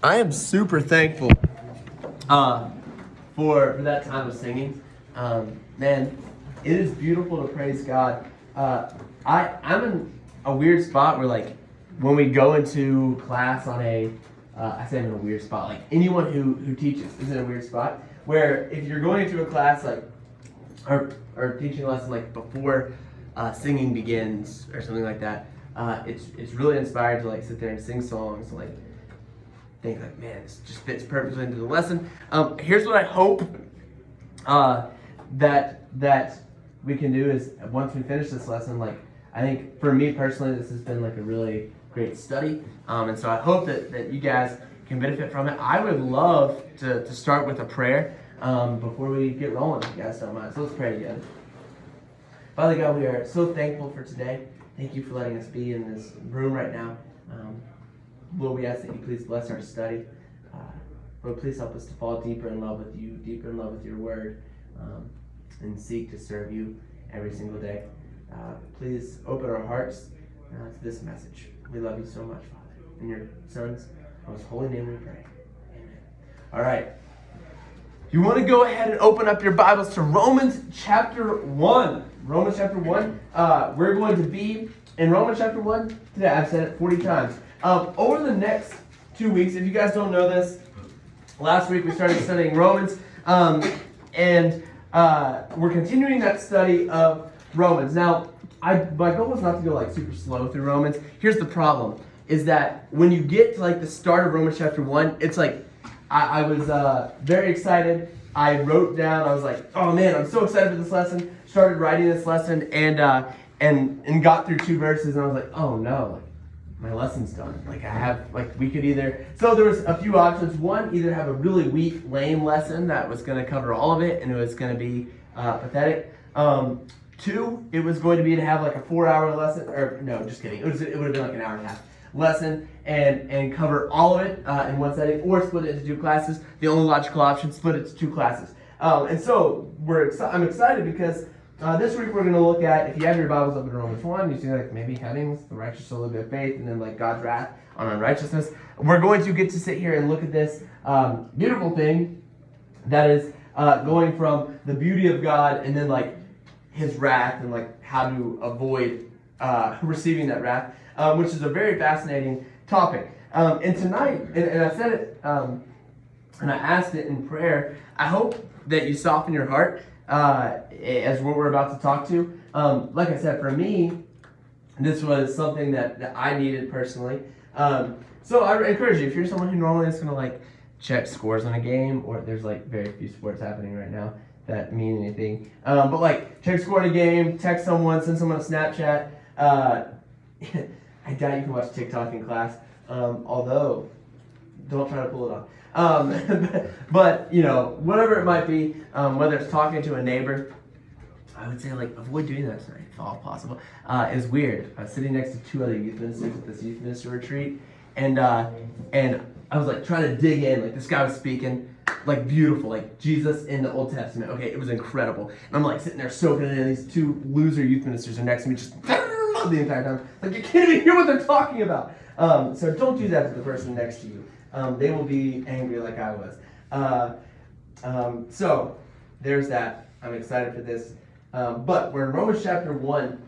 I am super thankful for that time of singing. Man, it is beautiful to praise God. I'm in a weird spot where, like, when we go into class on a, I say I'm in a weird spot, like anyone who teaches is in a weird spot, where if you're going into a class, like, or teaching a lesson, like, before singing begins or something like that, it's really inspired to, like, sit there and sing songs, like, think, like, man, this just fits perfectly into the lesson. Here's what I hope that we can do is, once we finish this lesson, like, I think for me personally, this has been, like, a really great study. And so I hope that you guys can benefit from it. I would love to start with a prayer before we get rolling, if you guys don't mind. So let's pray together. Father God, we are so thankful for today. Thank you for letting us be in this room right now. Lord, we ask that you please bless our study. Lord, please help us to fall deeper in love with you, deeper in love with your word, and seek to serve you every single day. Please open our hearts to this message. We love you so much, Father. In your Son's most holy name we pray. Amen. All right. You want to go ahead and open up your Bibles to Romans chapter 1. Romans chapter 1. We're going to be in Romans chapter 1 today. I've said it 40 times. Over the next 2 weeks, if you guys don't know this, last week we started studying Romans, and we're continuing that study of Romans. Now, my goal was not to go, like, super slow through Romans. Here's the problem, is that when you get to, like, the start of Romans chapter 1, it's like, I was very excited. I wrote down, I was like, oh man, I'm so excited for this lesson. Started writing this lesson and got through two verses, and I was like, oh no. My lesson's done. Like, I have, like, we could either, so there was a few options. One, either have a really weak, lame lesson that was going to cover all of it, and it was going to be pathetic. Two, it was going to be to have, like, a 4-hour lesson, or no, just kidding. It would have been like an hour and a half lesson and cover all of it in one setting, or split it into two classes. The only logical option, split it to two classes. And so I'm excited because this week we're going to look at, if you have your Bibles up in Romans 1, you see, like, maybe headings, the righteous soul of good faith, and then, like, God's wrath on unrighteousness. We're going to get to sit here and look at this beautiful thing that is going from the beauty of God and then, like, his wrath and, like, how to avoid receiving that wrath, which is a very fascinating topic. And tonight, and I said it, and I asked it in prayer, I hope that you soften your heart as what we're about to talk to. Like I said, for me, this was something that I needed personally. So I encourage you, if you're someone who normally is going to, like, check scores on a game, or there's, like, very few sports happening right now that mean anything. But, like, check score on a game, text someone, send someone a Snapchat. I doubt you can watch TikTok in class, although don't try to pull it off. But, you know, whatever it might be, whether it's talking to a neighbor, I would say, like, avoid doing that tonight if all possible. It's weird. I was sitting next to two other youth ministers at this youth minister retreat, and I was, like, trying to dig in. Like, this guy was speaking, like, beautiful, like, Jesus in the Old Testament. Okay, it was incredible. And I'm, like, sitting there soaking it in, and these two loser youth ministers are next to me just the entire time. Like, you can't even hear what they're talking about. So don't do that to the person next to you. They will be angry like I was. So there's that. I'm excited for this. But we're in Romans chapter 1.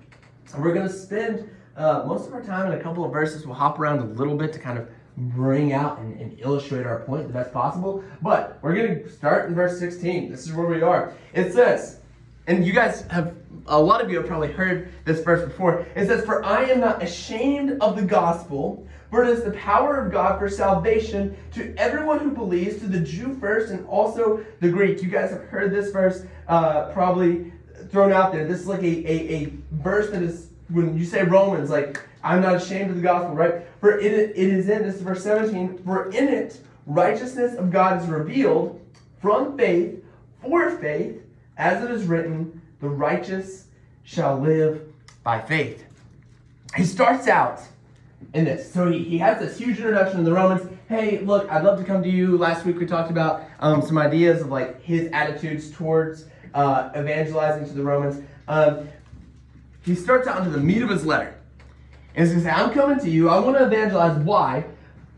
And we're going to spend most of our time in a couple of verses. We'll hop around a little bit to kind of bring out and illustrate our point the best possible. But we're going to start in verse 16. This is where we are. It says, and you guys have, a lot of you have probably heard this verse before. It says, "For I am not ashamed of the gospel, for it is the power of God for salvation to everyone who believes, to the Jew first and also the Greek." You guys have heard this verse probably thrown out there. This is like a verse that is, when you say Romans, like, I'm not ashamed of the gospel, right? For it is in, this is verse 17, "For in it righteousness of God is revealed from faith for faith, as it is written, the righteous shall live by faith." He starts out in this. So he has this huge introduction in the Romans. Hey, look, I'd love to come to you. Last week we talked about some ideas of, like, his attitudes towards evangelizing to the Romans. He starts out into the meat of his letter. And he's going to say, I'm coming to you. I want to evangelize. Why?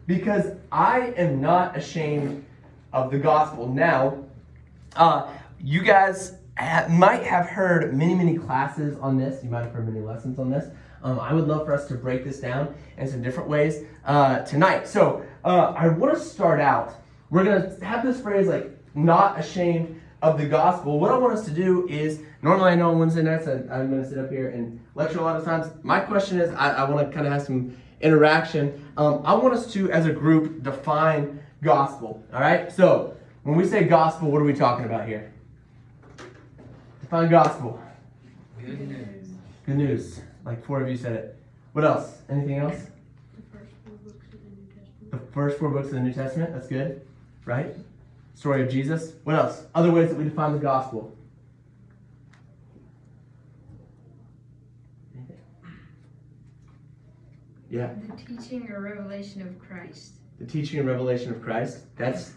because I am not ashamed of the gospel. Now, you guys might have heard many, many classes on this. You might have heard many lessons on this. I would love for us to break this down in some different ways tonight. So I want to start out. We're going to have this phrase like not ashamed of the gospel. What I want us to do is, normally I know on Wednesday nights I'm going to sit up here and lecture a lot of times. My question is, I want to kind of have some interaction. I want us to, as a group, define gospel. All right? So when we say gospel, what are we talking about here? Define gospel. Good news. Good news. Like four of you said it. What else? Anything else? The first four books of the New Testament. The first four books of the New Testament. That's good. Right? Story of Jesus. What else? Other ways that we define the gospel. Yeah. The teaching or revelation of Christ. The teaching and revelation of Christ. That's,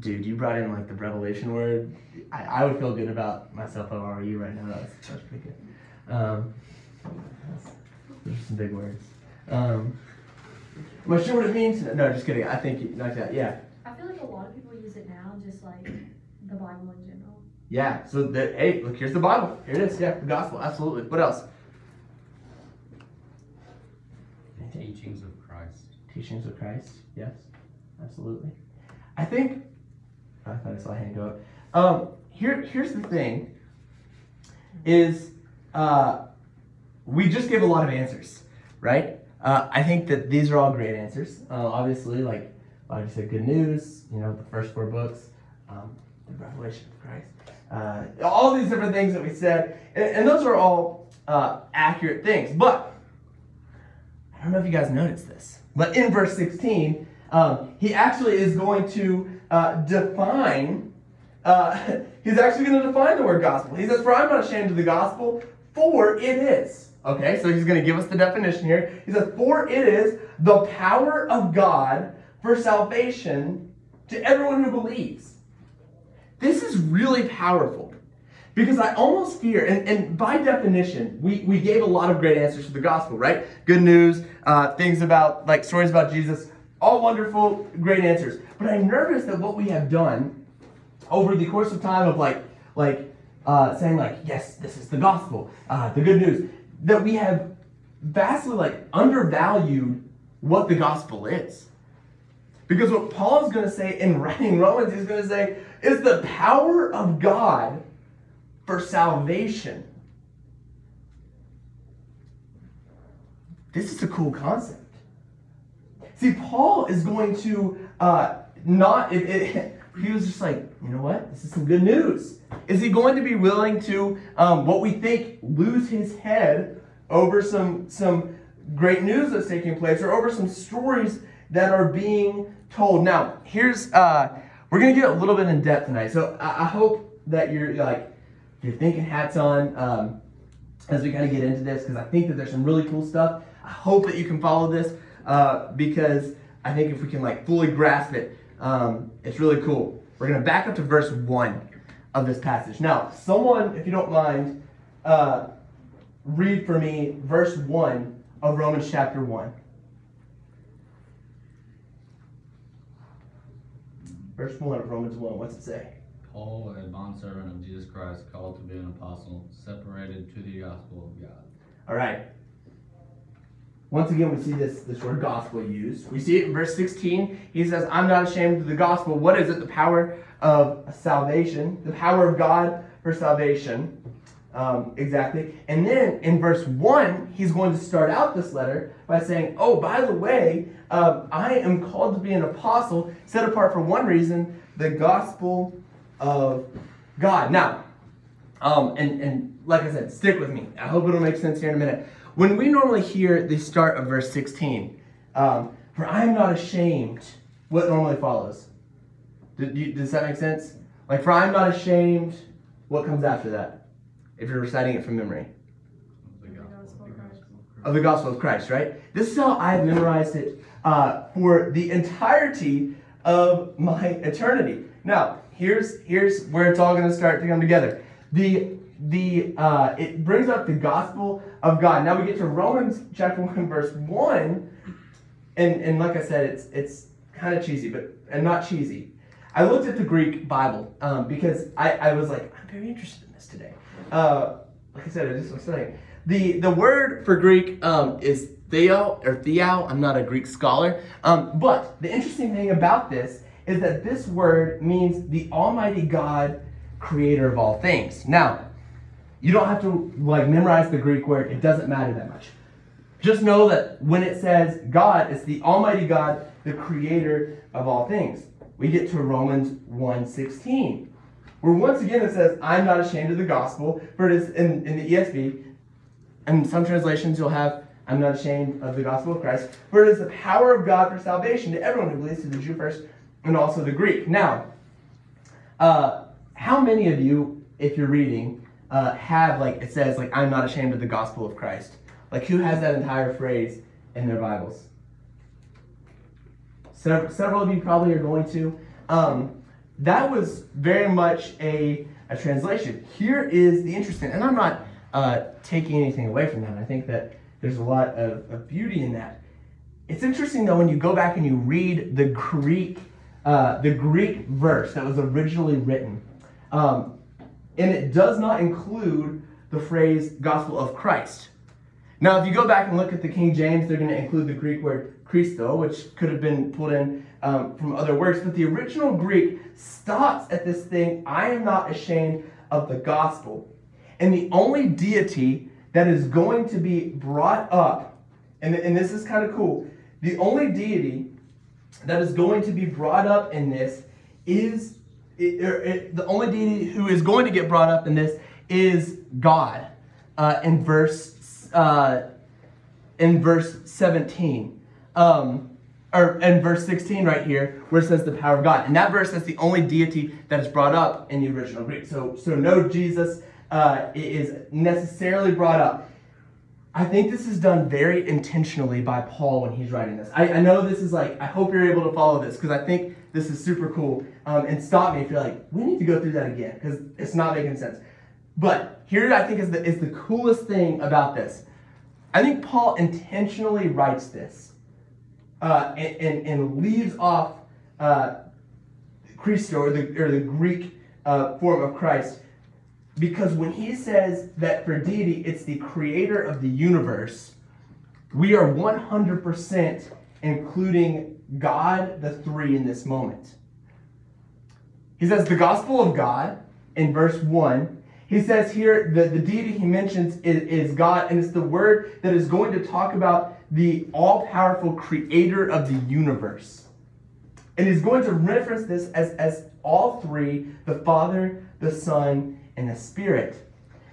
dude, you brought in like the revelation word. I would feel good about myself if I were you right now. That's pretty good. Those are some big words. Am I sure what it means? No, just kidding. I think you knocked out. Yeah. I feel like a lot of people use it now, just like the Bible in general. Yeah. So, hey, look, here's the Bible. Here it is. Yeah, the gospel. Absolutely. What else? The teachings of Christ. Teachings of Christ. Yes. Absolutely. I think. I thought I saw a hand go up. Here's the thing. Is. We just gave a lot of answers, right? I think that these are all great answers. Obviously, like I said, good news, you know, the first four books, the revelation of Christ, all these different things that we said, and those are all accurate things. But I don't know if you guys noticed this, but in verse 16, he actually is going to define, he's actually going to define the word gospel. He says, "For I'm not ashamed of the gospel, for it is." Okay, so he's going to give us the definition here. He says, "For it is the power of God for salvation to everyone who believes." This is really powerful because I almost fear, and by definition, we gave a lot of great answers to the gospel, right? Good news, things about, like stories about Jesus, all wonderful, great answers. But I'm nervous that what we have done over the course of time of saying like, yes, this is the gospel, the good news, that we have vastly undervalued what the gospel is. Because what Paul is going to say in writing Romans, he's going to say, is the power of God for salvation. This is a cool concept. See, Paul is going to he was just like, you know what? This is some good news. Is he going to be willing to, what we think, lose his head over some great news that's taking place or over some stories that are being told? Now, here's, we're going to get a little bit in depth tonight. So I hope that you're thinking hats on as we kind of get into this, because I think that there's some really cool stuff. I hope that you can follow this because I think if we can fully grasp it, it's really cool. We're going to back up to verse 1 of this passage. Now, someone, if you don't mind, read for me verse 1 of Romans chapter 1. Verse 1 of Romans 1, what's it say? Paul, a bondservant of Jesus Christ, called to be an apostle, separated to the gospel of God. All right. Once again, we see this word gospel used. We see it in verse 16. He says, "I'm not ashamed of the gospel." What is it? The power of salvation. The power of God for salvation. Exactly. And then in verse 1, he's going to start out this letter by saying, "Oh, by the way, I am called to be an apostle, set apart for one reason, the gospel of God." Now, and like I said, stick with me. I hope it'll make sense here in a minute. When we normally hear the start of verse 16, "For I am not ashamed," what normally follows? Does that make sense? Like, "For I am not ashamed," what comes after that? If you're reciting it from memory. Of the gospel of Christ, right? This is how I've memorized it for the entirety of my eternity. Now, here's where it's all going to start to come together. It brings up the gospel of God. Now we get to Romans chapter 1, verse 1, and like I said, it's kind of cheesy, but and not cheesy. I looked at the Greek Bible because I was like, I'm very interested in this today. Like I said, I just was saying the word for Greek is theo or theo. I'm not a Greek scholar, but the interesting thing about this is that this word means the Almighty God, creator of all things. Now, you don't have to like memorize the Greek word. It doesn't matter that much. Just know that when it says God, it's the Almighty God, the creator of all things. We get to Romans 1:16, where once again it says, I'm not ashamed of the gospel, for it is in the ESV, and some translations you'll have, I'm not ashamed of the gospel of Christ, for it is the power of God for salvation to everyone who believes, to the Jew first, and also the Greek. Now, how many of you, if you're reading, have, like, it says, like, I'm not ashamed of the gospel of Christ? Like, who has that entire phrase in their Bibles? Several of you probably are going to. That was very much a translation. Here is the interesting, and I'm not taking anything away from that. I think that there's a lot of beauty in that. It's interesting, though, when you go back and you read the Greek verse that was originally written, and it does not include the phrase gospel of Christ. Now, if you go back and look at the King James, they're going to include the Greek word Christo, which could have been pulled in from other words. But the original Greek stops at this thing, I am not ashamed of the gospel. And the only deity that is going to be brought up, and this is kind of cool, the only deity that is going to be brought up in this is, the only deity who is going to get brought up in this is God in verse 17, or in verse 16 right here, where it says the power of God. And that verse, that's the only deity that is brought up in the original Greek. So no Jesus is necessarily brought up. I think this is done very intentionally by Paul when he's writing this. I know this is like, I hope you're able to follow this, because I think this is super cool. And stop me if you're like, we need to go through that again, because it's not making sense. But here, I think, is the coolest thing about this. I think Paul intentionally writes this and leaves off Christo, or the Greek form of Christ, because when he says that for deity, it's the creator of the universe, we are 100% including God the three in this moment. He says the gospel of God in verse 1. He says here that the deity he mentions is God, and it's the word that is going to talk about the all-powerful creator of the universe. And he's going to reference this as all three, the Father, the Son, and the Spirit.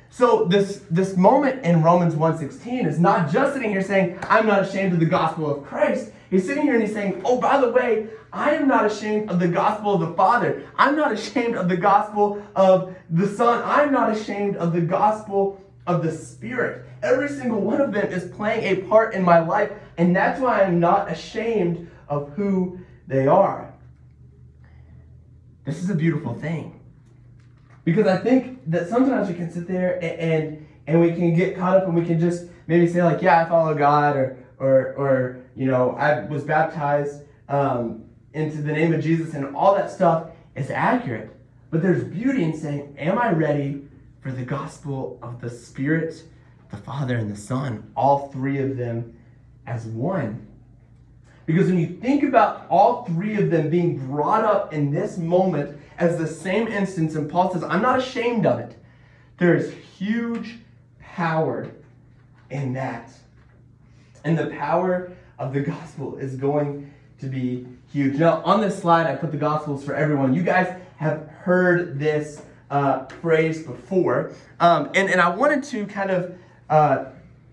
So this moment in Romans 1:16 is not just sitting here saying, I'm not ashamed of the gospel of Christ. He's sitting here and he's saying, oh, by the way, I am not ashamed of the gospel of the Father. I'm not ashamed of the gospel of the Son. I'm not ashamed of the gospel of the Spirit. Every single one of them is playing a part in my life, and that's why I'm not ashamed of who they are. This is a beautiful thing, because I think that sometimes we can sit there and we can get caught up, and we can just maybe say, like, yeah, I follow God, or you know, I was baptized into the name of Jesus, and all that stuff is accurate. But there's beauty in saying, am I ready for the gospel of the Spirit, the Father, and the Son, all three of them as one? Because when you think about all three of them being brought up in this moment as the same instance, and Paul says, I'm not ashamed of it, there is huge power in that. And the power of the gospel is going to be huge. Now, on this slide, I put the gospels for everyone. You guys have heard this phrase before. And I wanted to kind of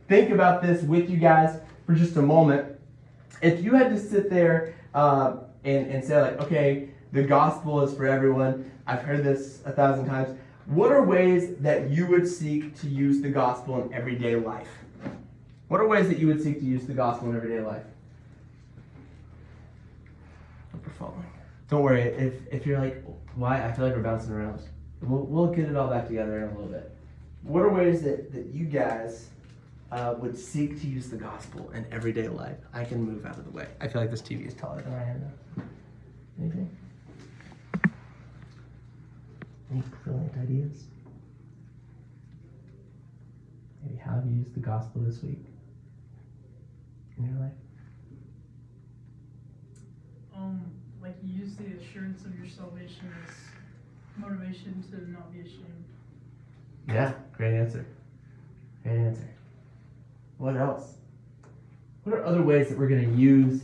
think about this with you guys for just a moment. If you had to sit there and say, like, okay, the gospel is for everyone, I've heard this 1,000 times, what are ways that you would seek to use the gospel in everyday life? What are ways that you would seek to use the gospel in everyday life? Hope you're following. Don't worry, if you're like, why? I feel like we're bouncing around. We'll get it all back together in a little bit. What are ways that you guys would seek to use the gospel in everyday life, I can move out of the way. I feel like this TV is taller than I am now. Anything? Any brilliant ideas? Maybe how have you used the gospel this week in your life? Like you use the assurance of your salvation as motivation to not be ashamed. Yeah, great answer. Great answer. What else? What are other ways that we're going to use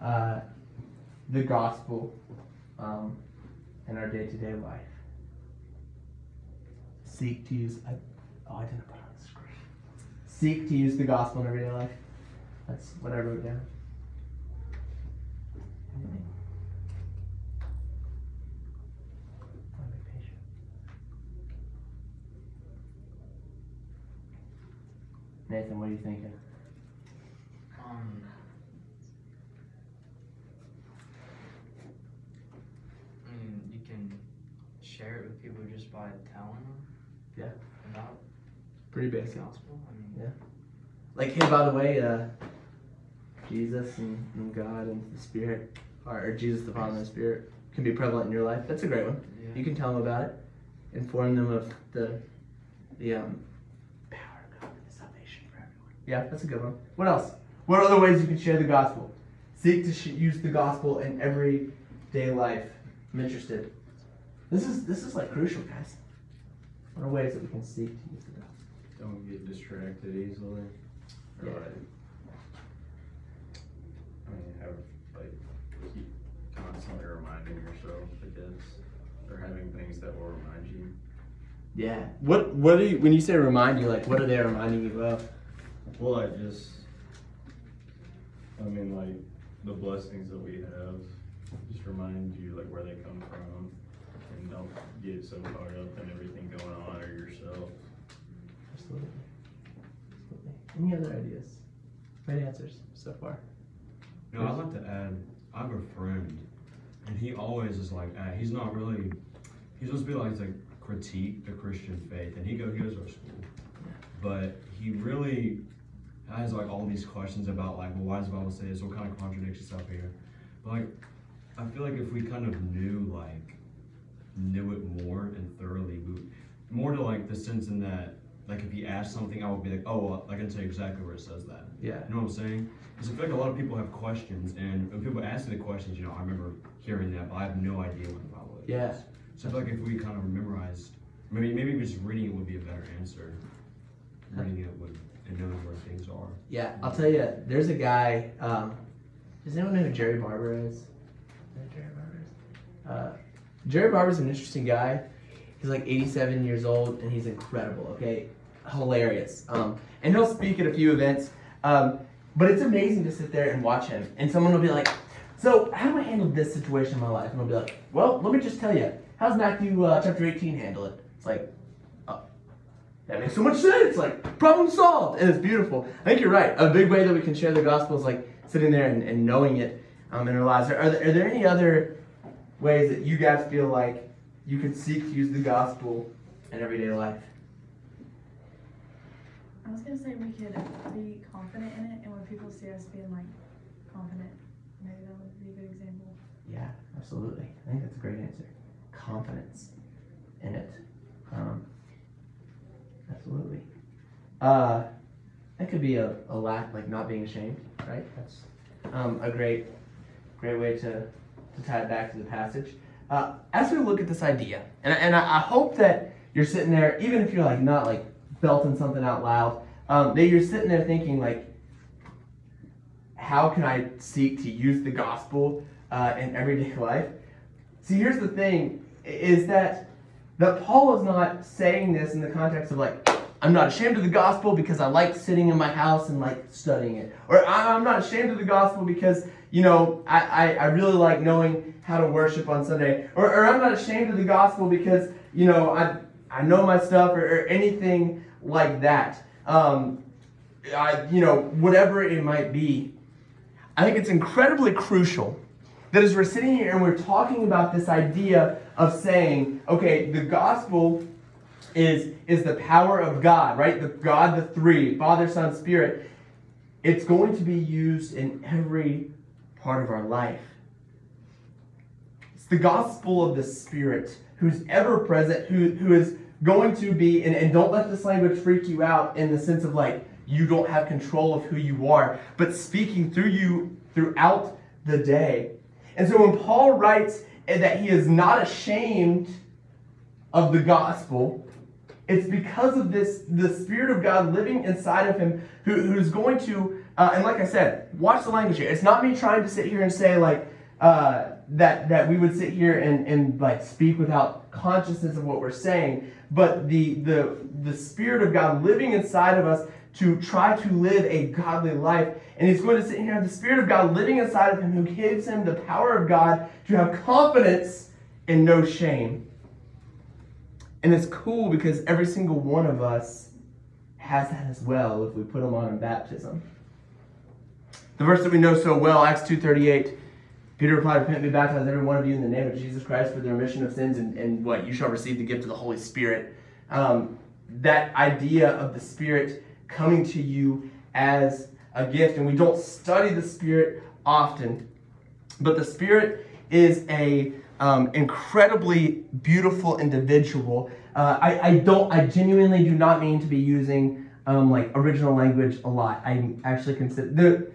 the gospel in our day-to-day life? Seek to use. I didn't put it on the screen. Seek to use the gospel in everyday life. That's what I wrote down. Anything? Nathan, what are you thinking? I mean, you can share it with people just by telling them. Yeah. About pretty basic. The gospel. I mean, yeah. Like, hey, by the way, Jesus and God and the Spirit, or Jesus the Father and the Spirit, can be prevalent in your life. That's a great one. Yeah. You can tell them about it. Inform them of the Yeah, that's a good one. What else? What other ways you can share the gospel? Seek to use the gospel in everyday life. I'm interested. This is like crucial, guys. What are ways that we can seek to use the gospel? Don't get distracted easily. Or yeah. Keep constantly reminding yourself, I guess, or having things that will remind you. Yeah. What do you, when you say remind you, like what are they reminding you of? Well, like the blessings that we have, just remind you like where they come from, and don't get so caught up in everything going on or yourself. Absolutely. Absolutely. Any other ideas? Great answers so far. No, I'd like to add, I have a friend, and he always is like, he's supposed to be like, to critique the Christian faith, and he goes to our school. But he really has like all these questions about like, well, why does the Bible say this? What kind of contradicts itself here? But like, I feel like if we kind of knew it more and thoroughly, more to like the sense in that, like if he asked something, I would be like, oh, I can tell you exactly where it says that. Yeah. You know what I'm saying? Because I feel like a lot of people have questions, and when people ask me the questions, you know, I remember hearing that, but I have no idea what the Bible is. Yeah. So I feel like if we kind of memorized, maybe just reading it would be a better answer. Reading it would, and knowing where things are. Yeah, I'll tell you, there's a guy, does anyone know who Jerry Barber is? Jerry Barber's an interesting guy. He's like 87 years old, and he's incredible, okay? Hilarious. And he'll speak at a few events, but it's amazing to sit there and watch him. And someone will be like, so how do I handle this situation in my life? And I'll be like, well, let me just tell you, how's Matthew chapter 18 handle it? It's like, that makes so much sense, like problem solved, and it's beautiful. I think you're right. A big way that we can share the gospel is like sitting there and knowing it in our lives. Are there any other ways that you guys feel like you can seek to use the gospel in everyday life? I was going to say we could be confident in it, and when people see us being like confident, maybe that would be a good example. Yeah, absolutely. I think that's a great answer. Confidence in it. Absolutely. That could be a lack, like not being ashamed, right? That's a great way to tie it back to the passage. As we look at this idea, and I hope that you're sitting there, even if you're like not like belting something out loud, that you're sitting there thinking like, how can I seek to use the gospel in everyday life? See, here's the thing, is that Paul is not saying this in the context of like, I'm not ashamed of the gospel because I like sitting in my house and like studying it. Or I'm not ashamed of the gospel because, you know, I really like knowing how to worship on Sunday. Or I'm not ashamed of the gospel because, you know, I know my stuff or anything like that. Whatever it might be. I think it's incredibly crucial that as we're sitting here and we're talking about this idea of saying, okay, the gospel is the power of God, right? The God, the three, Father, Son, Spirit. It's going to be used in every part of our life. It's the gospel of the Spirit who's ever present, who is going to be, and don't let this language freak you out in the sense of like, you don't have control of who you are, but speaking through you throughout the day. And so when Paul writes that he is not ashamed of the gospel, it's because of this, the Spirit of God living inside of him, who's going to, and like I said, watch the language here. It's not me trying to sit here and say like, that we would sit here and like speak without consciousness of what we're saying, but the Spirit of God living inside of us to try to live a godly life. And he's going to sit here, the Spirit of God living inside of him who gives him the power of God to have confidence and no shame. And it's cool because every single one of us has that as well if we put them on in baptism. The verse that we know so well, Acts 2:38, Peter replied, "Repent and be baptized, every one of you, in the name of Jesus Christ for the remission of sins, and what you shall receive the gift of the Holy Spirit." That idea of the Spirit coming to you as a gift. And we don't study the Spirit often, but the Spirit is a incredibly beautiful individual. I genuinely do not mean to be using like original language a lot. I actually consider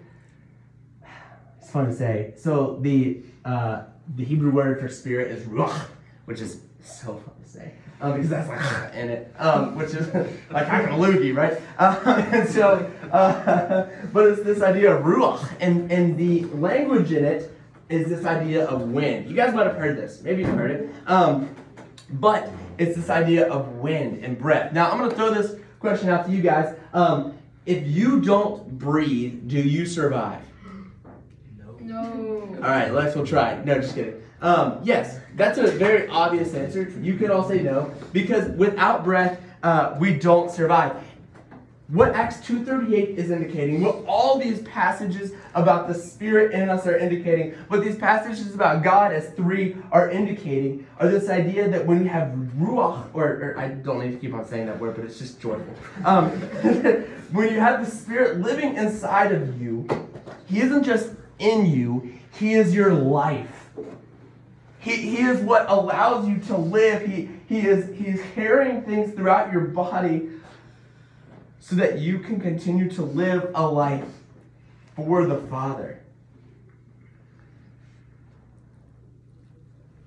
it's fun to say. So the Hebrew word for spirit is ruach, which is so fun to say. Because that's like in it, which is like hakaloogie, right? And so, but it's this idea of ruach, and the language in it is this idea of wind. You guys might have heard this, maybe you've heard it, but it's this idea of wind and breath. Now, I'm going to throw this question out to you guys. If you don't breathe, do you survive? No. All right, Lex will try. No, just kidding. Yes, that's a very obvious answer. You could all say no, because without breath, we don't survive. What Acts 2:38 is indicating, what all these passages about the Spirit in us are indicating, what these passages about God as three are indicating, are this idea that when we have ruach, or I don't need to keep on saying that word, but it's just joyful. When you have the Spirit living inside of you, He isn't just in you, He is your life. He is what allows you to live. He is carrying things throughout your body so that you can continue to live a life for the Father.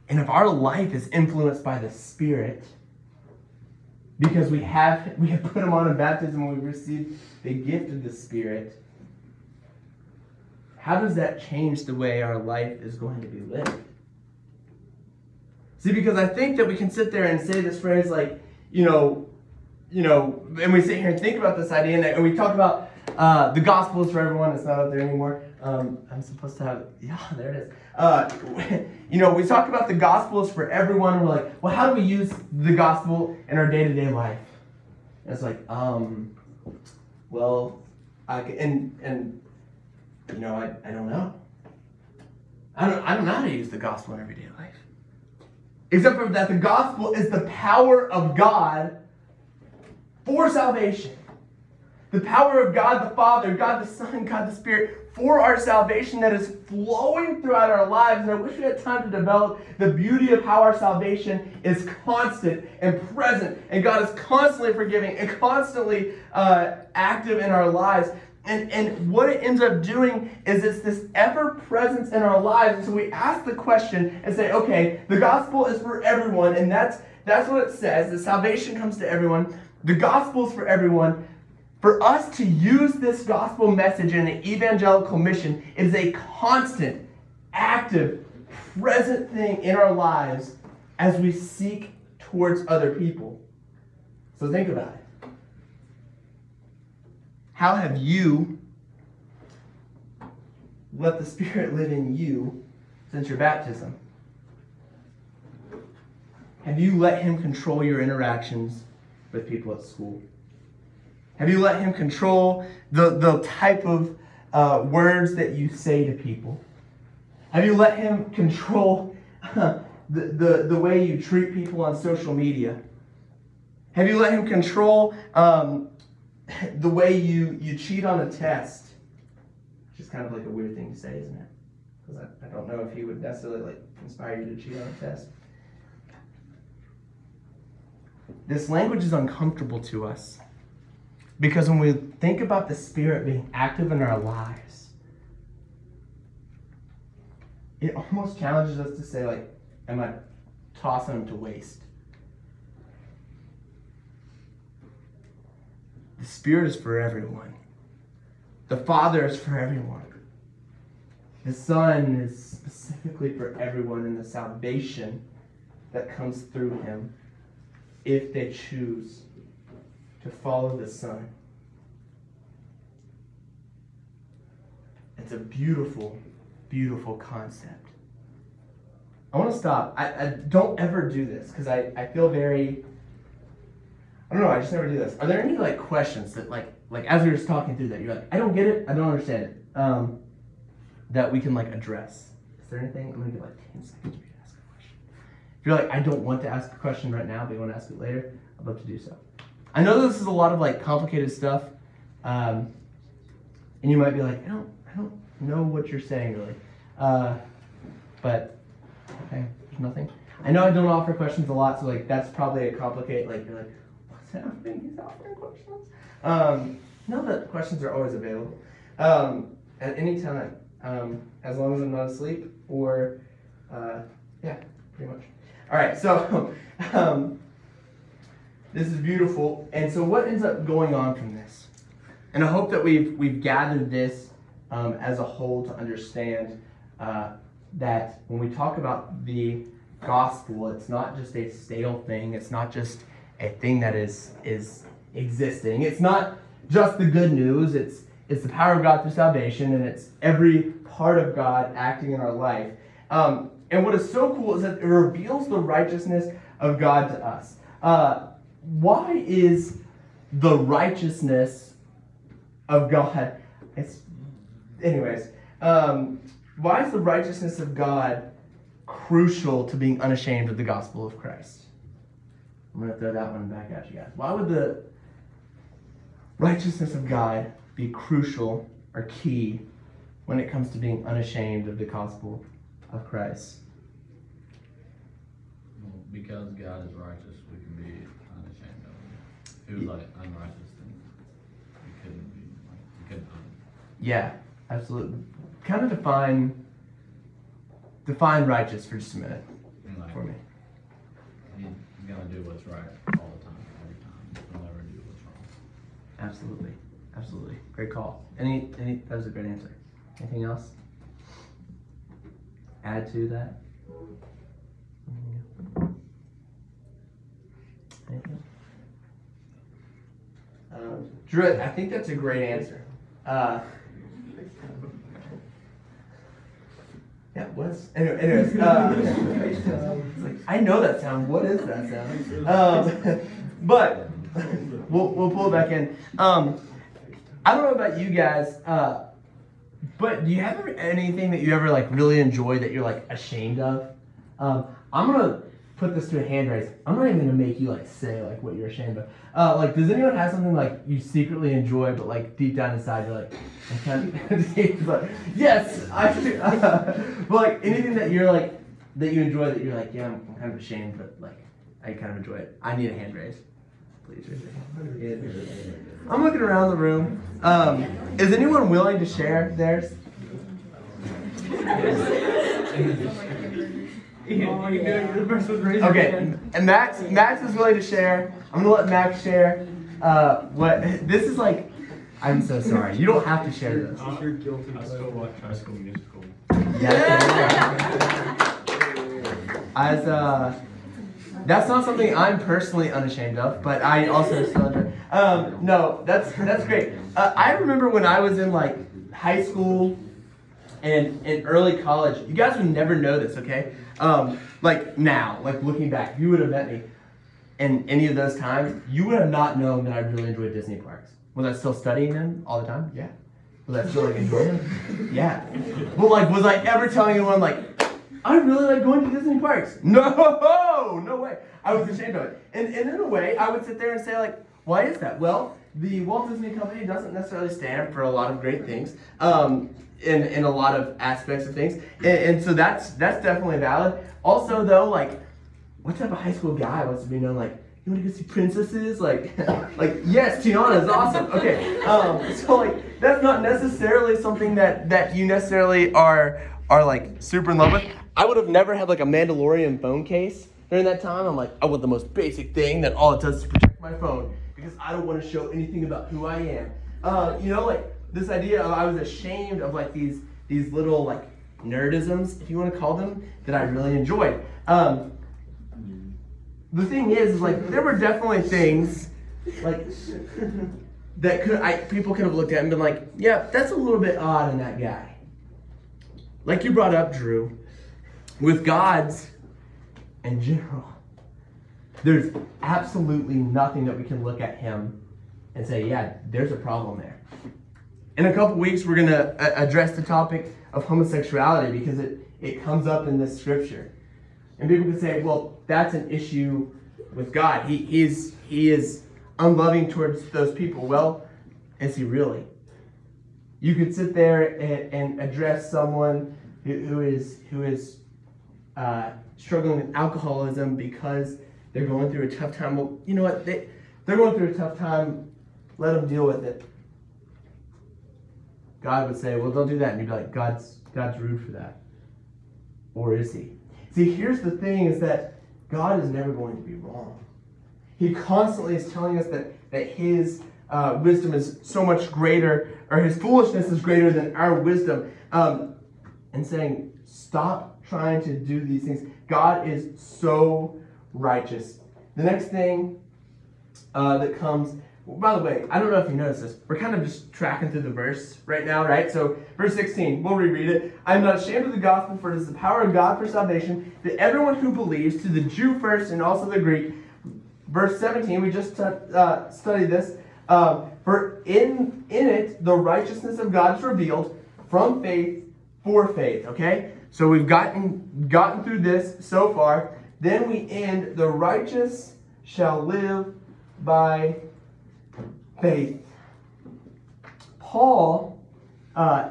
And if our life is influenced by the Spirit, because we have put Him on in baptism and we received the gift of the Spirit, how does that change the way our life is going to be lived? See, because I think that we can sit there and say this phrase like, you know, and we sit here and think about this idea, and we talk about the gospel is for everyone. It's not up there anymore. I'm supposed to have it. Yeah, there it is. You know, we talk about the gospel is for everyone, and we're like, well, how do we use the gospel in our day-to-day life? And it's like, well, I don't know. I don't know how to use the gospel in everyday life. Except for that the gospel is the power of God for salvation. The power of God the Father, God the Son, God the Spirit for our salvation that is flowing throughout our lives. And I wish we had time to develop the beauty of how our salvation is constant and present. And God is constantly forgiving and constantly active in our lives. And what it ends up doing is it's this ever-presence in our lives. And so we ask the question and say, okay, the gospel is for everyone. And that's what it says, that salvation comes to everyone. The gospel is for everyone. For us to use this gospel message in an evangelical mission is a constant, active, present thing in our lives as we seek towards other people. So think about it. How have you let the Spirit live in you since your baptism? Have you let Him control your interactions with people at school? Have you let Him control the type of words that you say to people? Have you let Him control the way you treat people on social media? Have you let him control the way you cheat on a test? Which is kind of like a weird thing to say, isn't it? Because I don't know if he would necessarily like inspire you to cheat on a test. This language is uncomfortable to us because when we think about the Spirit being active in our lives, it almost challenges us to say, like, am I tossing him to waste? The Spirit is for everyone. The Father is for everyone. The Son is specifically for everyone, and the salvation that comes through him if they choose to follow the Son. It's a beautiful, beautiful concept. I want to stop. I don't ever do this because I feel very... I don't know, I just never do this. Are there any like questions that like as we were just talking through that, you're like, I don't get it, I don't understand it, that we can like address? Is there anything? I'm gonna give like 10 seconds for you to ask a question. If you're like, I don't want to ask a question right now, but you want to ask it later, I'd love to do so. I know this is a lot of like complicated stuff, and you might be like, I don't know what you're saying really, but okay, there's nothing. I know I don't offer questions a lot, so like that's probably a complicated, like you're like, he's offering questions. No, but questions are always available at any time, as long as I'm not asleep or, yeah, pretty much. All right, so this is beautiful. And so what ends up going on from this? And I hope that we've gathered this as a whole to understand that when we talk about the gospel, it's not just a stale thing. It's not just a thing that is existing. It's not just the good news, it's the power of God through salvation, and it's every part of God acting in our life. And what is so cool is that it reveals the righteousness of God to us. Why is the righteousness of God, why is the righteousness of God crucial to being unashamed of the gospel of Christ? I'm going to throw that one back at you guys. Why would the righteousness of God be crucial or key when it comes to being unashamed of the gospel of Christ? Well, because God is righteous, we can be unashamed of him. If he was like unrighteous, then we couldn't be. Like, yeah, absolutely. Kind of define righteous for just a minute for me. Gonna do what's right all the time, every time. You'll never do what's wrong. Absolutely, absolutely. Great call. Any that was a great answer. Anything else? Add to that. Anything? Drew, I think that's a great answer. Yeah, Wes. Anyways, I know that sound. What is that sound? But we'll pull it back in. I don't know about you guys, but do you have anything that you ever like really enjoy that you're like ashamed of? I'm gonna put this to a hand raise. I'm not even gonna make you like say like what you're ashamed of. Like, does anyone have something like you secretly enjoy, but like deep down inside you're like, I can't. Like, yes, I do. But like anything that you're like that you enjoy that you're like, yeah, I'm kind of ashamed, but like I kind of enjoy it. I need a hand raise. Please raise your hand. I'm looking around the room. Is anyone willing to share theirs? Okay, and Max is willing to share. I'm gonna let Max share. What this is like. I'm so sorry. You don't have to share this. You're guilty. I still watch High School Musical. Yeah. As that's not something I'm personally unashamed of, but I also still enjoy. No, that's great. I remember when I was in like high school and in early college. You guys would never know this, okay? Like now, like looking back, if you would have met me in any of those times, you would have not known that I really enjoyed Disney parks. Was I still studying them all the time? Yeah. Was I still like enjoying them? Yeah. But like, was I ever telling anyone like, I really like going to Disney parks. No, no way. I was ashamed of it. And in a way, I would sit there and say, like, why is that? Well, the Walt Disney Company doesn't necessarily stand for a lot of great things in a lot of aspects of things. And so that's definitely valid. Also, though, like, what type of high school guy wants to be known, like, you want to go see princesses? Like yes, Tiana's awesome. Okay, so like that's not necessarily something that you necessarily are like super in love with. I would have never had like a Mandalorian phone case during that time. I'm like, I want the most basic thing that all it does is protect my phone because I don't want to show anything about who I am. Like this idea of I was ashamed of like these little like nerdisms, if you want to call them, that I really enjoyed. The thing is, like, there were definitely things, like, that people could have looked at and been like, yeah, that's a little bit odd in that guy. Like you brought up, Drew, with gods in general, there's absolutely nothing that we can look at him and say, yeah, there's a problem there. In a couple weeks, we're going to address the topic of homosexuality because it comes up in this scripture. And people could say, well, that's an issue with God. He is unloving towards those people. Well, is he really? You could sit there and address someone who is struggling with alcoholism because they're going through a tough time. Well, you know what? They're going through a tough time. Let them deal with it. God would say, well, don't do that. And you'd be like, God's rude for that. Or is he? See, here's the thing is that God is never going to be wrong. He constantly is telling us that his wisdom is so much greater, or his foolishness is greater than our wisdom, and saying, stop trying to do these things. God is so righteous. The next thing that comes, by the way, I don't know if you noticed this, we're kind of just tracking through the verse right now, right? So verse 16, we'll reread it. I am not ashamed of the gospel, for it is the power of God for salvation to everyone who believes, to the Jew first and also the Greek. Verse 17, we just studied this. For in it, the righteousness of God is revealed from faith for faith, okay? So we've gotten through this so far. Then we end, the righteous shall live by faith. Paul,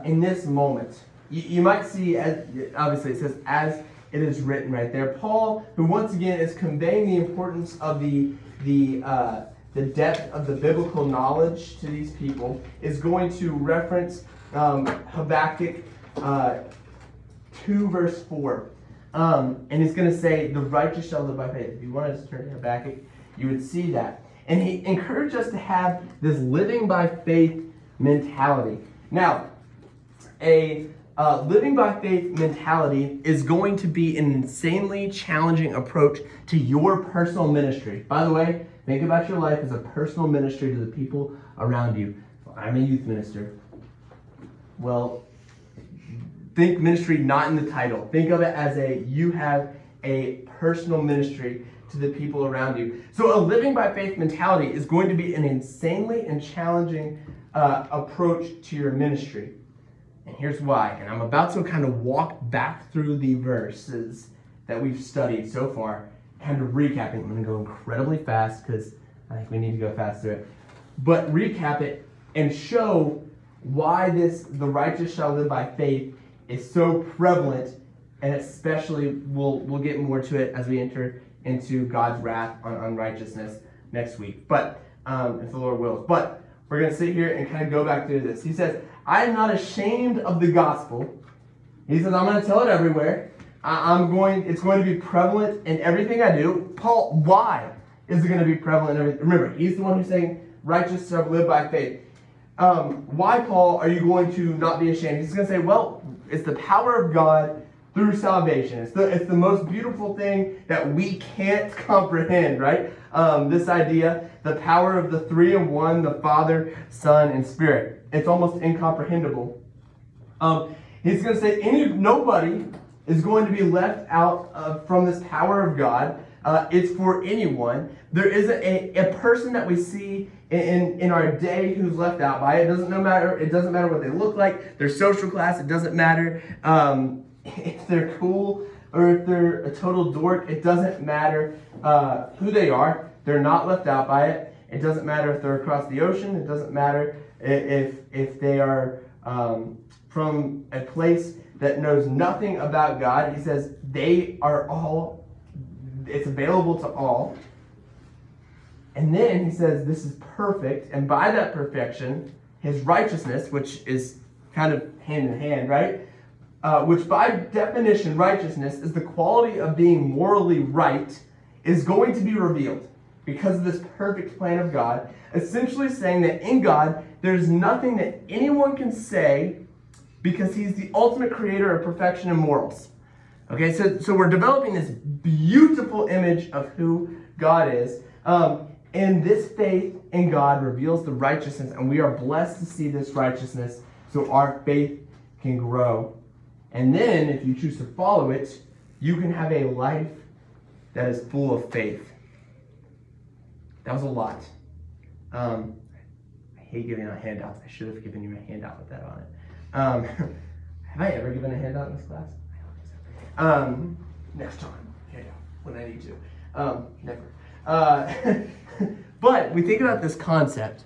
in this moment, you might see, as obviously it says, as it is written right there. Paul, who once again is conveying the importance of the depth of the biblical knowledge to these people, is going to reference Habakkuk 2, verse 4. And it's going to say, the righteous shall live by faith. If you wanted to turn to Habakkuk, you would see that. And he encouraged us to have this living by faith mentality. Now, a living by faith mentality is going to be an insanely challenging approach to your personal ministry. By the way, think about your life as a personal ministry to the people around you. I'm a youth minister. Well, think ministry not in the title. Think of it as you have a personal ministry to the people around you. So a living by faith mentality is going to be an insanely and challenging approach to your ministry. And here's why. And I'm about to kind of walk back through the verses that we've studied so far, kind of recapping. I'm going to go incredibly fast because I think we need to go fast through it. But recap it and show why this, the righteous shall live by faith, is so prevalent, and especially we'll get more to it as we enter into God's wrath on unrighteousness next week, but if the Lord wills. But we're going to sit here and kind of go back through this. He says, I am not ashamed of the gospel. He says, I'm going to tell it everywhere. It's going to be prevalent in everything I do. Paul, why is it going to be prevalent in everything? Remember, he's the one who's saying, righteous shall live by faith. Why, Paul, are you going to not be ashamed? He's going to say, well, it's the power of God through salvation. It's the most beautiful thing that we can't comprehend, right? This idea, the power of the three in one, the Father, Son, and Spirit. It's almost incomprehensible. He's going to say nobody is going to be left out from this power of God. It's for anyone. There is a person that we see in our day who's left out by it. It doesn't matter what they look like, their social class. It doesn't matter. If they're cool, or if they're a total dork, it doesn't matter who they are. They're not left out by it. It doesn't matter if they're across the ocean. It doesn't matter if they are from a place that knows nothing about God. He says they are all, it's available to all. And then he says this is perfect, and by that perfection, his righteousness, which is kind of hand in hand, right? Which by definition, righteousness is the quality of being morally right, is going to be revealed because of this perfect plan of God, essentially saying that in God, there's nothing that anyone can say because he's the ultimate creator of perfection and morals. Okay, so we're developing this beautiful image of who God is. And this faith in God reveals the righteousness, and we are blessed to see this righteousness so our faith can grow. And then, if you choose to follow it, you can have a life that is full of faith. That was a lot. I hate giving out handouts. I should have given you a handout with that on it. Have I ever given a handout in this class? I don't think so. Next time, when I need to. Never. But we think about this concept.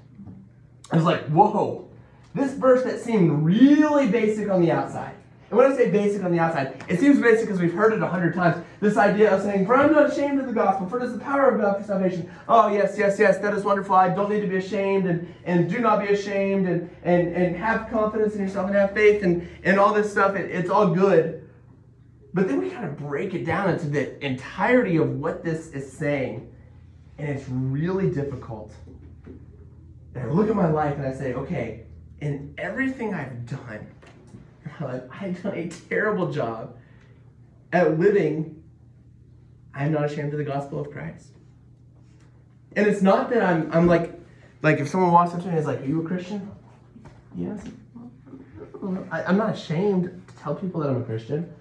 I was like, whoa, this verse that seemed really basic on the outside. And when I say basic on the outside, it seems basic because we've heard it 100 times. This idea of saying, for I'm not ashamed of the gospel, for it is the power of God for salvation. Oh, yes, yes, yes, that is wonderful. I don't need to be ashamed, and do not be ashamed, and have confidence in yourself and have faith and all this stuff. It's all good. But then we kind of break it down into the entirety of what this is saying. And it's really difficult. And I look at my life and I say, okay, in everything I've done, I've done a terrible job at living. I'm not ashamed of the gospel of Christ. And it's not that I'm like if someone walks up to me and is like, are you a Christian? Yes. I'm not ashamed to tell people that I'm a Christian.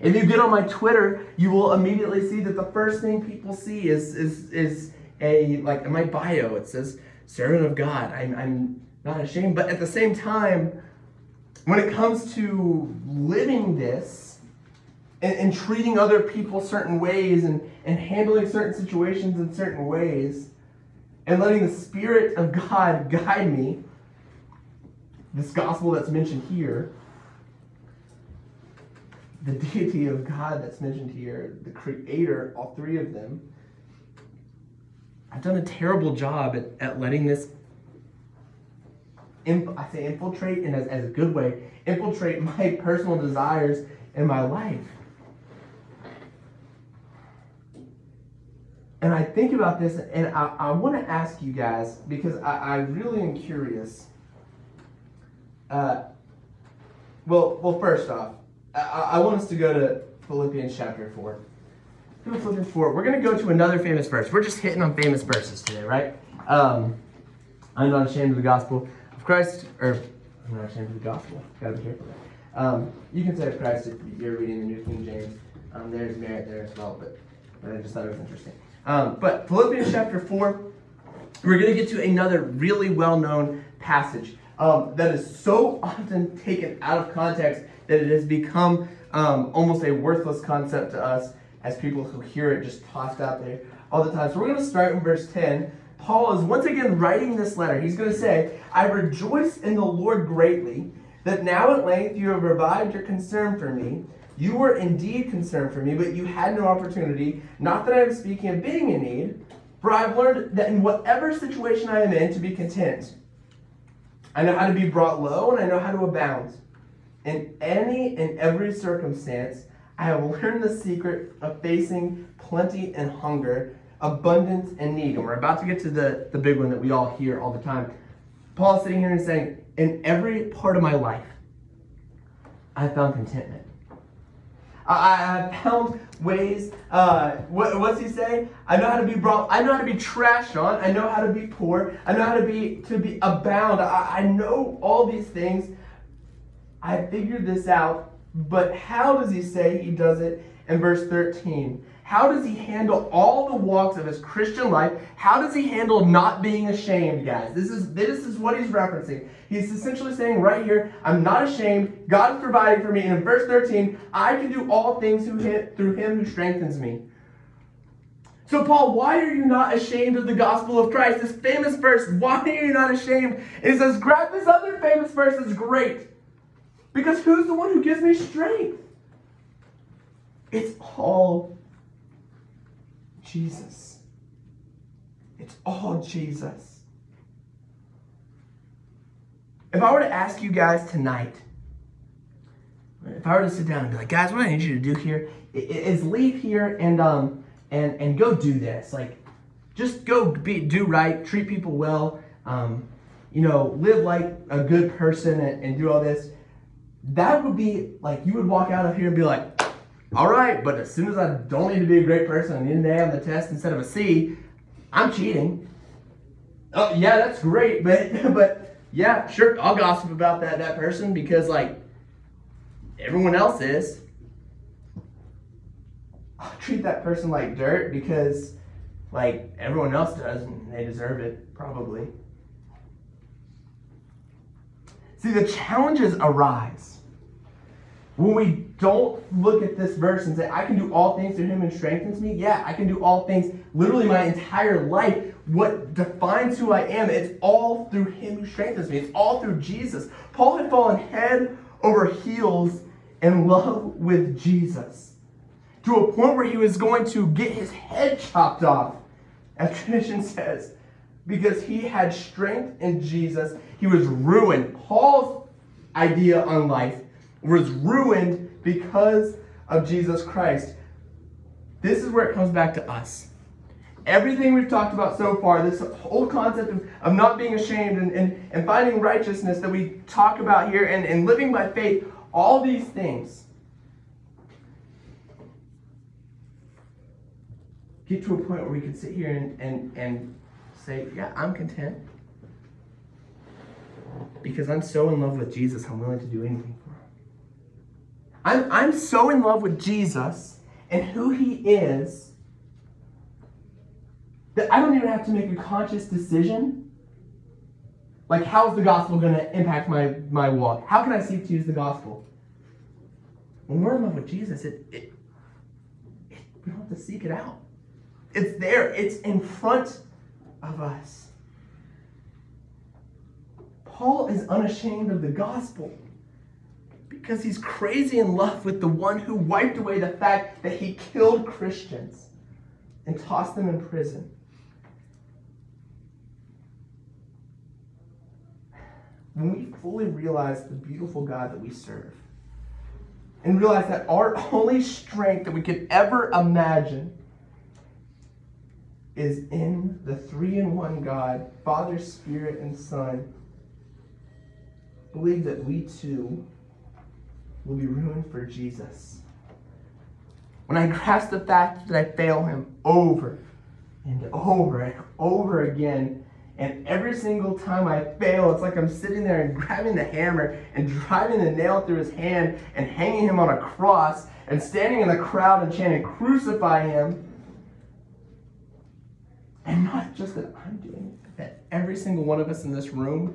If you get on my Twitter, you will immediately see that the first thing people see is a, like in my bio, it says servant of God. I'm not ashamed, but at the same time, when it comes to living this and treating other people certain ways and handling certain situations in certain ways and letting the Spirit of God guide me, this gospel that's mentioned here, the deity of God that's mentioned here, the Creator, all three of them, I've done a terrible job at letting this, I say infiltrate, and as a good way, infiltrate my personal desires in my life. And I think about this, and I want to ask you guys, because I really am curious. Well, first off, I want us to go to Philippians chapter 4. Philippians 4, we're going to go to another famous verse. We're just hitting on famous verses today, right? I'm not ashamed of the gospel. Christ, or I'm not ashamed of the gospel. Gotta be careful there. You can say of Christ if you're reading the New King James. There's merit there as well, but I just thought it was interesting. But Philippians chapter 4, we're gonna get to another really well-known passage that is so often taken out of context that it has become almost a worthless concept to us as people who hear it just tossed out there all the time. So we're gonna start in verse 10. Paul is once again writing this letter. He's going to say, I rejoice in the Lord greatly that now at length you have revived your concern for me. You were indeed concerned for me, but you had no opportunity. Not that I am speaking of being in need, for I have learned that in whatever situation I am in to be content. I know how to be brought low, and I know how to abound. In any and every circumstance, I have learned the secret of facing plenty and hunger, abundance and need. And we're about to get to the big one that we all hear all the time. Paul's sitting here and saying, in every part of my life, I found contentment. I found ways, what's he saying? I know how to be brought, I know how to be trashed on, I know how to be poor, I know how to be abound. I know all these things. I figured this out, but how does he say he does it? in verse 13. How does he handle all the walks of his Christian life? How does he handle not being ashamed, guys? This is what he's referencing. He's essentially saying right here, I'm not ashamed. God is providing for me. And in verse 13, I can do all things through him who strengthens me. So Paul, why are you not ashamed of the gospel of Christ? This famous verse, why are you not ashamed? It says, grab this other famous verse, it's great. Because who's the one who gives me strength? It's all Jesus. It's all Jesus. If I were to ask you guys tonight, if I were to sit down and be like, guys, what I need you to do here is leave here and go do this. Like, just go do right, treat people well, live like a good person and do all this. That would be like, you would walk out of here and be like, all right, but as soon as I don't need to be a great person and end the A on the test instead of a C, I'm cheating. Oh yeah, that's great, but yeah, sure, I'll gossip about that person because like everyone else is. I'll treat that person like dirt because like everyone else does and they deserve it, probably. See, the challenges arise when we don't look at this verse and say, I can do all things through him who strengthens me. Yeah, I can do all things, literally my entire life. What defines who I am, it's all through him who strengthens me. It's all through Jesus. Paul had fallen head over heels in love with Jesus to a point where he was going to get his head chopped off, as tradition says, because he had strength in Jesus. He was ruined. Paul's idea on life was ruined because of Jesus Christ. This is where it comes back to us. Everything we've talked about so far, this whole concept of not being ashamed and finding righteousness that we talk about here and living by faith, all these things get to a point where we can sit here and say, yeah, I'm content because I'm so in love with Jesus, I'm willing to do anything for him. I'm so in love with Jesus and who he is that I don't even have to make a conscious decision. Like, how is the gospel going to impact my walk? How can I seek to use the gospel? When we're in love with Jesus, we don't have to seek it out. It's there. It's in front of us. Paul is unashamed of the gospel because he's crazy in love with the one who wiped away the fact that he killed Christians and tossed them in prison. When we fully realize the beautiful God that we serve and realize that our only strength that we could ever imagine is in the three-in-one God, Father, Spirit, and Son, believe that we too will be ruined for Jesus. When I grasp the fact that I fail him over and over and over again, and every single time I fail, it's like I'm sitting there and grabbing the hammer and driving the nail through his hand and hanging him on a cross and standing in the crowd and chanting, "Crucify him." And not just that I'm doing it, that every single one of us in this room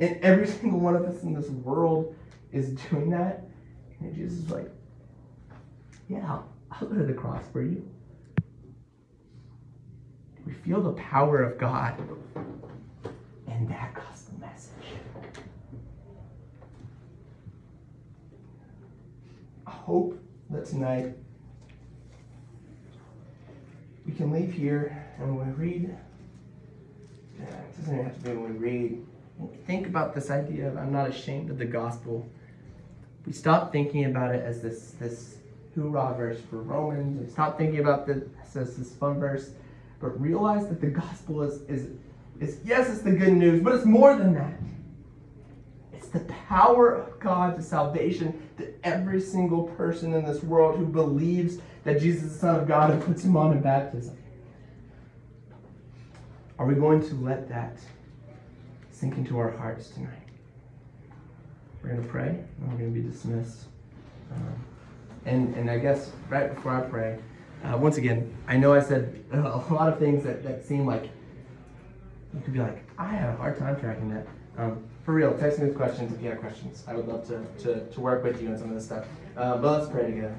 and every single one of us in this world is doing that. And Jesus is like, yeah, I'll go to the cross for you. We feel the power of God and that gospel message. I hope that tonight we can leave here and when we read, it doesn't even have to be when we read, think about this idea of I'm not ashamed of the gospel. We stop thinking about it as this hoorah verse for Romans. We stop thinking about this as this fun verse, but realize that the gospel is yes, it's the good news, but it's more than that. It's the power of God to salvation to every single person in this world who believes that Jesus is the Son of God and puts him on in baptism. Are we going to let that sink into our hearts tonight? We're going to pray and we're going to be dismissed. And I guess right before I pray, once again, I know I said a lot of things that seem like, you could be like, I had a hard time tracking that. For real, text me with questions if you have questions. I would love to work with you on some of this stuff. But let's pray together.